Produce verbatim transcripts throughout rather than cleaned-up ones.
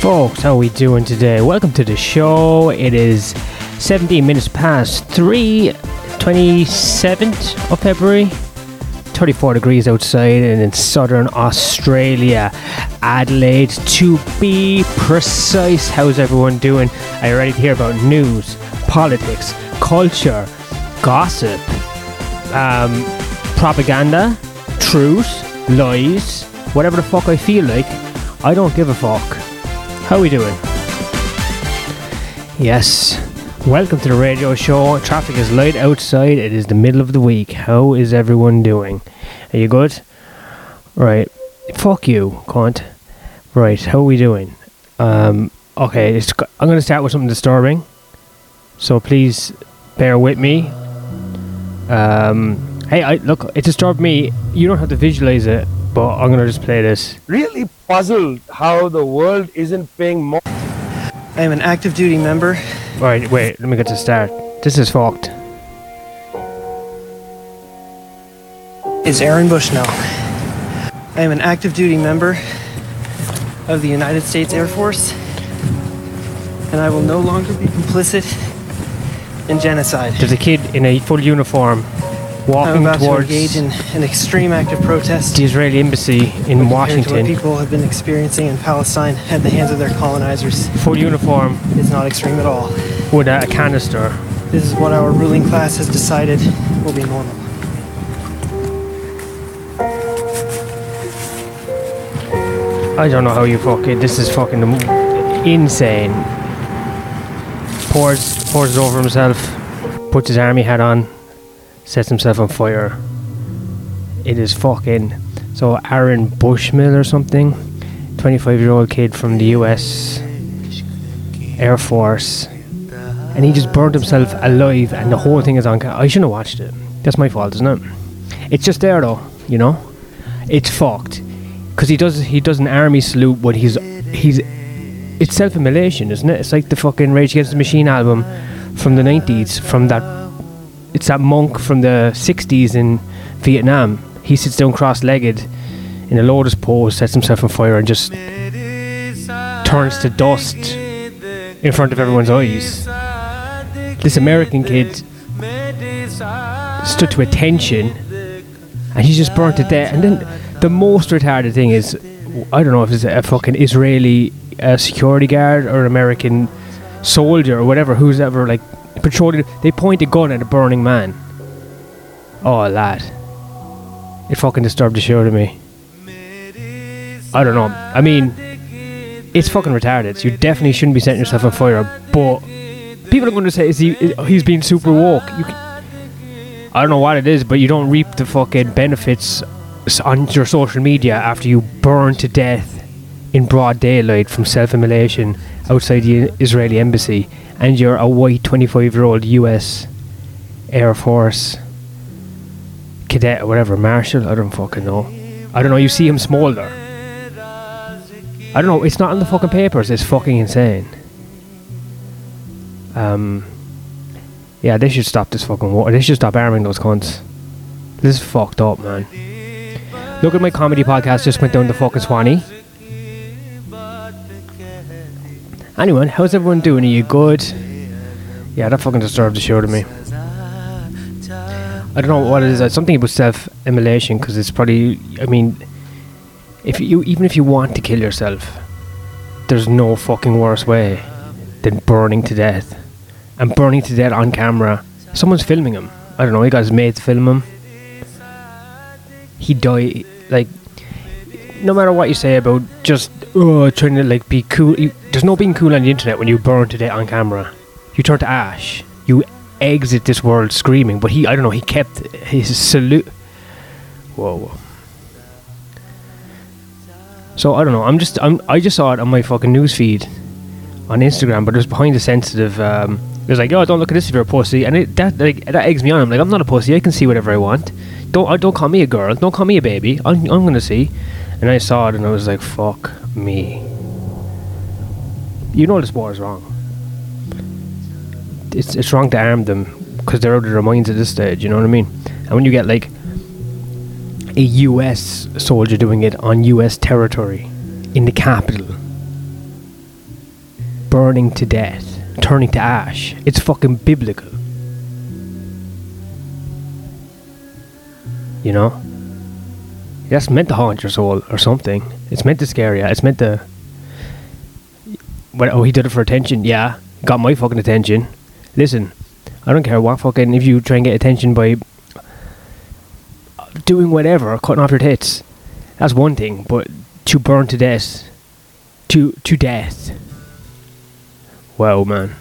folks, how are we doing today? Welcome to the show. It is seventeen minutes past three, twenty-seventh of February, thirty-four degrees outside, and in southern Australia, Adelaide to be precise. How's everyone doing? Are you ready to hear about news, politics, culture, gossip, um, propaganda, truth, lies, whatever the fuck I feel like? I don't give a fuck. How we doing? Yes. Welcome to the radio show. Traffic is light outside. It is the middle of the week. How is everyone doing? Are you good? Right. Fuck you, cunt. Right. How are we doing? Um. Okay. It's, I'm going to start with something disturbing. So please bear with me. Um. Hey, I look. It disturbed me. You don't have to visualize it, but I'm going to just play this. Really puzzled how the world isn't paying more. I am an active duty member. Alright, wait, let me get to start. This is fucked. It's Aaron Bushnell. I am an active duty member of the United States Air Force, and I will no longer be complicit in genocide. There's a kid in a full uniform walking I'm about towards to engage in an extreme act of protest. The Israeli embassy in Washington. What people have been experiencing in Palestine at the hands of their colonizers. Full uniform. It's not extreme at all. With a canister. This is what our ruling class has decided will be normal. I don't know how you fucking. This is fucking insane. Pours, pours over himself. Puts his army hat on. Sets himself on fire. It is fucking... So Aaron Bushnell or something, twenty-five year old kid from the U S Air Force, and he just burnt himself alive, and the whole thing is on ca- I shouldn't have watched it. That's my fault, isn't it? It's just there though, you know. It's fucked, because he does he does an army salute, but he's he's it's self-immolation, isn't it? It's like the fucking Rage Against the Machine album from the nineties, from that it's that monk from the sixties in Vietnam. He sits down cross-legged in a lotus pose, sets himself on fire, and just turns to dust in front of everyone's eyes. This American kid stood to attention, and he's just burnt to death. And then the most retarded thing is, I don't know if it's a fucking Israeli uh, security guard or an American soldier or whatever, who's ever like patrolling, they point a gun at a burning man. Oh, lad. It fucking disturbed the shit out of me. I don't know. I mean, it's fucking retarded. You definitely shouldn't be setting yourself on fire, but people are going to say, is he, is, he's being super woke. You can, I don't know what it is, but you don't reap the fucking benefits on your social media after you burn to death in broad daylight from self-immolation outside the Israeli embassy, and you're a white twenty-five year old U S Air Force cadet or whatever, marshal, I don't fucking know. I don't know, you see him smolder. I don't know, it's not in the fucking papers, it's fucking insane. Um, yeah, they should stop this fucking war, they should stop arming those cunts. This is fucked up, man. Look at my comedy podcast, just went down the fucking Swanee. Anyway, how's everyone doing? Are you good? Yeah, that fucking disturbed the show to me. I don't know what it is. It's something about self-immolation, because it's probably... I mean, if you even if you want to kill yourself, there's no fucking worse way than burning to death. And burning to death on camera. Someone's filming him. I don't know, he got his mate to film him. He died, like... No matter what you say about just oh, trying to like be cool, you, there's no being cool on the internet when you burn to death on camera. You turn to ash. You exit this world screaming. But he, I don't know, he kept his salute. Whoa. So I don't know. I'm just, I'm, I just saw it on my fucking newsfeed on Instagram, but it was behind a sensitive. Um, it was like, oh, don't look at this if you're a pussy, and it, that like that eggs me on. I'm like, I'm not a pussy. I can see whatever I want. Don't, uh, don't call me a girl. Don't call me a baby. I'm, I'm gonna see. And I saw it and I was like, fuck me. You know this war is wrong. It's it's wrong to arm them, because they're out of their minds at this stage, you know what I mean? And when you get like a U S soldier doing it on U S territory, in the capital, burning to death, turning to ash. It's fucking biblical. You know? That's meant to haunt your soul or something. It's meant to scare you. It's meant to... Well, oh, he did it for attention. Yeah, got my fucking attention. Listen, I don't care what fucking... If you try and get attention by doing whatever, cutting off your tits, that's one thing, but to burn to death... To, to death. Wow, man.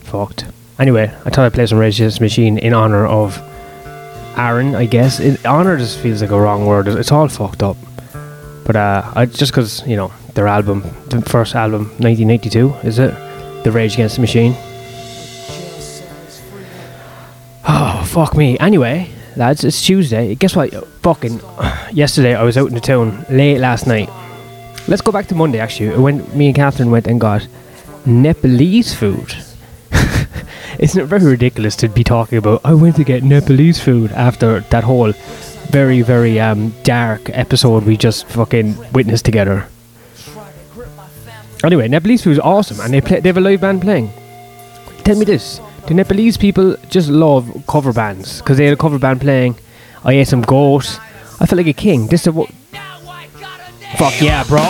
Fucked. Anyway, I thought I'd play some Rage Against the Machine in honour of... Aaron, I guess. It, honor just feels like a wrong word. It's all fucked up. But uh, I, just because, you know, their album, the first album, nineteen ninety-two, is it? The Rage Against the Machine. Oh, fuck me. Anyway, lads, it's Tuesday. Guess what? Fucking yesterday I was out in the town late last night. Let's go back to Monday, actually, when me and Catherine went and got Nepalese food. Isn't it very ridiculous to be talking about, I went to get Nepalese food after that whole very, very um, dark episode we just fucking witnessed together? Anyway, Nepalese food is awesome, and they play, they have a live band playing. Tell me this, the Nepalese people just love cover bands, because they had a cover band playing. I ate some goat. I felt like a king. This is what... Fuck yeah, bro.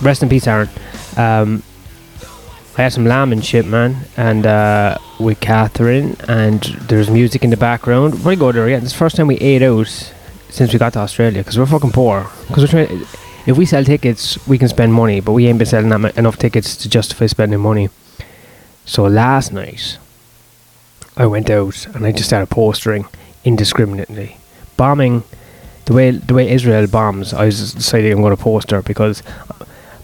Rest in peace, Aaron. Um... I had some lamb and shit, man, and uh, with Catherine, and there's music in the background. We go there again. This is the first time we ate out since we got to Australia, because we're fucking poor. Because we're trying. If we sell tickets, we can spend money, but we ain't been selling that enough tickets to justify spending money. So last night, I went out and I just started postering indiscriminately, bombing the way the way Israel bombs. I was deciding I'm going to poster because.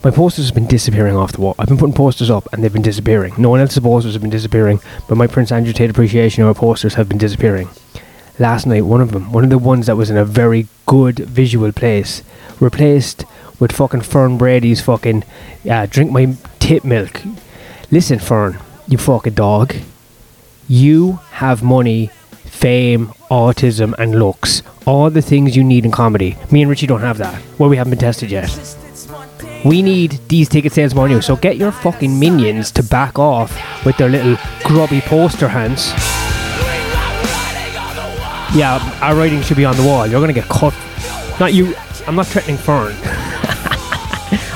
My posters have been disappearing off the wall. I've been putting posters up and they've been disappearing. No one else's posters have been disappearing, but my Prince Andrew Tate appreciation of my posters have been disappearing. Last night, one of them, one of the ones that was in a very good visual place, replaced with fucking Fern Brady's fucking uh, drink my tit milk. Listen, Fern, you fucking dog. You have money, fame, autism, and looks. All the things you need in comedy. Me and Richie don't have that. Well, we haven't been tested yet. We need these ticket sales more new, so get your fucking minions to back off with their little grubby poster hands. Yeah, our writing should be on the wall. You're gonna get cut. Not you. I'm not threatening Fern.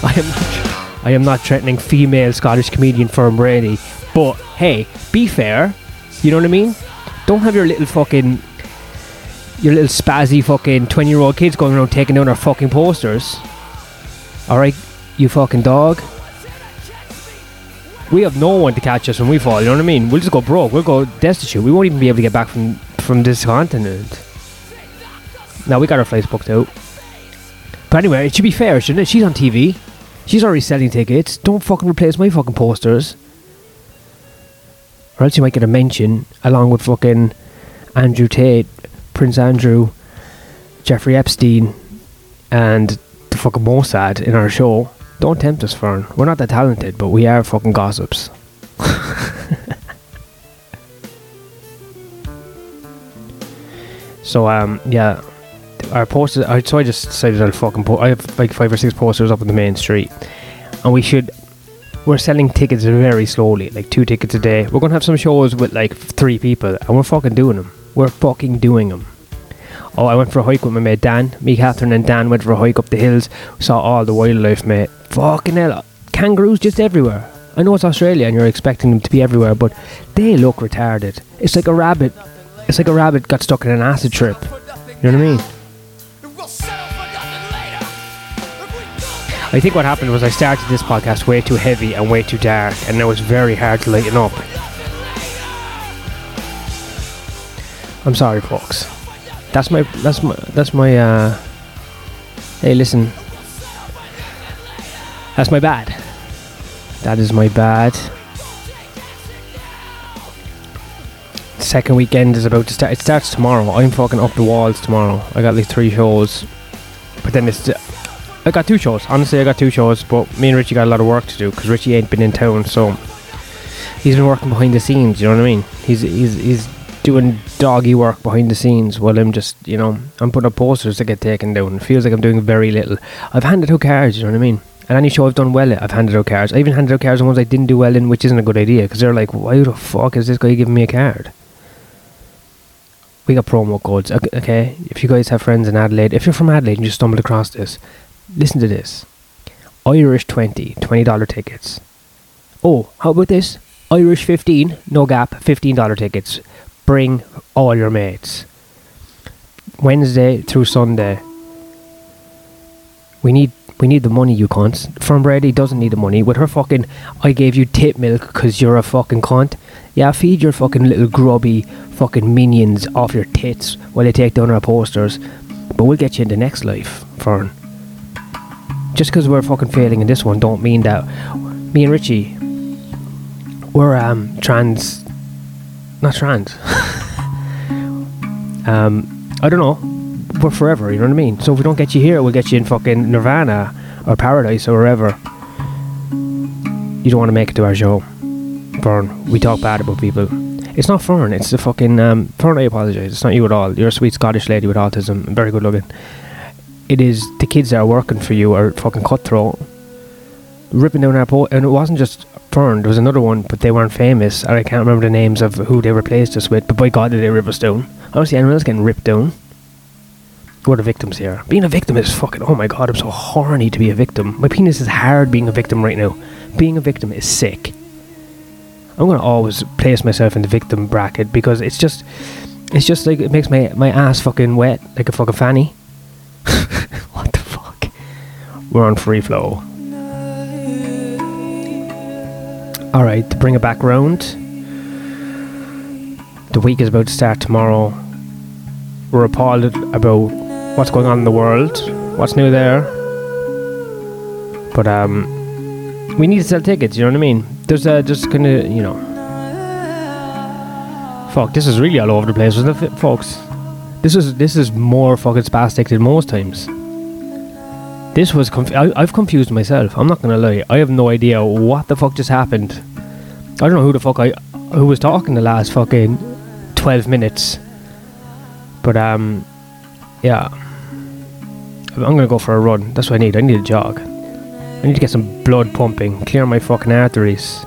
I am not, I am not threatening female Scottish comedian Fern Brady. But hey, be fair. You know what I mean? Don't have your little fucking, your little spazzy fucking twenty year old kids going around taking down our fucking posters. Alright, you fucking dog. We have no one to catch us when we fall, you know what I mean? We'll just go broke, we'll go destitute. We won't even be able to get back from, from this continent. Now we got our flights booked out. But anyway, it should be fair, shouldn't it? She's on T V. She's already selling tickets. Don't fucking replace my fucking posters. Or else you might get a mention along with fucking Andrew Tate, Prince Andrew, Jeffrey Epstein, and... the fucking Mossad in our show. Don't tempt us, Fern. We're not that talented, but we are fucking gossips. So um yeah, our posters. I, so I just decided I'll fucking po- I have like five or six posters up on the main street, and we should. We're selling tickets very slowly, like two tickets a day. We're gonna have some shows with like three people, and we're fucking doing them. We're fucking doing them. Oh, I went for a hike with my mate Dan. Me, Catherine and Dan went for a hike up the hills. Saw all the wildlife, mate. Fucking hell. Kangaroos just everywhere. I know it's Australia and you're expecting them to be everywhere, but they look retarded. It's like a rabbit. It's like a rabbit got stuck in an acid trip. You know what I mean? I think what happened was I started this podcast way too heavy and way too dark, and now it's very hard to lighten up. I'm sorry, folks. That's my, that's my, that's my, uh, hey, listen, that's my bad, that is my bad. Second weekend is about to start, it starts tomorrow. I'm fucking up the walls tomorrow. I got like three shows, but then it's, I got two shows, honestly I got two shows, but me and Richie got a lot of work to do, because Richie ain't been in town, so he's been working behind the scenes, you know what I mean, he's, he's, he's doing doggy work behind the scenes while I'm just, you know, I'm putting up posters that get taken down. It feels like I'm doing very little. I've handed out cards, you know what I mean? At any show I've done well at, I've handed out cards. I even handed out cards on ones I didn't do well in, which isn't a good idea, because they're like, why the fuck is this guy giving me a card? We got promo codes, okay? If you guys have friends in Adelaide, if you're from Adelaide and you stumbled across this, listen to this. Irish twenty, twenty dollars tickets. Oh, how about this? Irish fifteen, no gap, fifteen dollars tickets. Bring all your mates. Wednesday through Sunday. We need we need the money, you cunts. Fern Brady doesn't need the money. With her fucking, I gave you tip milk because you're a fucking cunt. Yeah, feed your fucking little grubby fucking minions off your tits while they take down our posters. But we'll get you in the next life, Fern. Just because we're fucking failing in this one don't mean that me and Richie, we're um trans, not trans. um, I don't know. We're forever, you know what I mean? So if we don't get you here, we'll get you in fucking Nirvana or Paradise or wherever. You don't want to make it to our show, Fern. We talk bad about people. It's not Fern. It's the fucking um, Fern. I apologise. It's not you at all. You're a sweet Scottish lady with autism, very good looking. It is the kids that are working for you are fucking cutthroat, ripping down our po- and it wasn't just Fern, there was another one, but they weren't famous, and I can't remember the names of who they replaced us with, but by God did they rip us down. I don't see anyone else getting ripped down. We're the victims here. Being a victim is fucking, oh my God, I'm so horny to be a victim. My penis is hard being a victim right now. Being a victim is sick. I'm going to always place myself in the victim bracket, because it's just, it's just like, it makes my, my ass fucking wet, like a fucking fanny. What the fuck? We're on free flow. Alright, to bring it back round, the week is about to start tomorrow. We're appalled about what's going on in the world, what's new there. But um, we need to sell tickets, you know what I mean? There's uh, just gonna, you know, fuck, this is really all over the place, wasn't it, folks? This is this is more fucking spastic than most times. This was conf- I, I've confused myself. I'm not gonna lie. I have no idea what the fuck just happened. I don't know who the fuck I who was talking the last fucking twelve minutes. But um, yeah, I'm gonna go for a run. That's what I need. I need a jog. I need to get some blood pumping, clear my fucking arteries,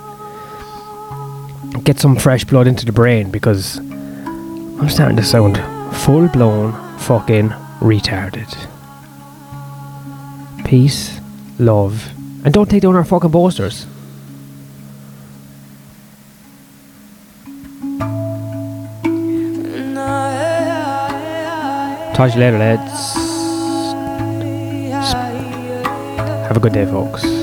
get some fresh blood into the brain, because I'm starting to sound full-blown fucking retarded. Peace, love, and don't take down our fucking posters. Talk to you later, lads. Have a good day, folks.